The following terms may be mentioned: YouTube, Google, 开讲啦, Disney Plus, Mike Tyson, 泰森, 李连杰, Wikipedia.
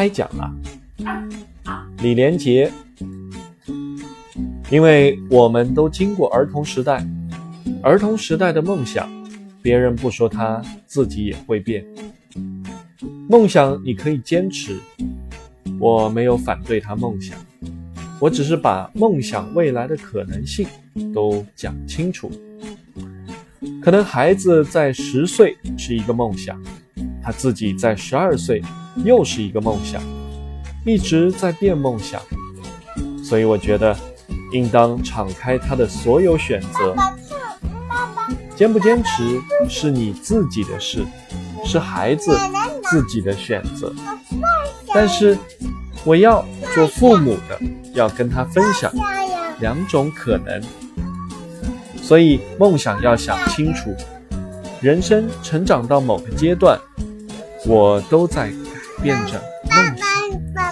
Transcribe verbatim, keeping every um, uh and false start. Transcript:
开讲啊。李连杰，因为我们都经过儿童时代，儿童时代的梦想，别人不说他，自己也会变。梦想你可以坚持，我没有反对他梦想，我只是把梦想未来的可能性都讲清楚。可能孩子在十岁是一个梦想，他自己在十二岁又是一个梦想，一直在变梦想。所以我觉得应当敞开他的所有选择。坚不坚持是你自己的事，是孩子自己的选择。但是我要做父母的，要跟他分享两种可能。所以梦想要想清楚，人生成长到某个阶段，我都在改变着梦想。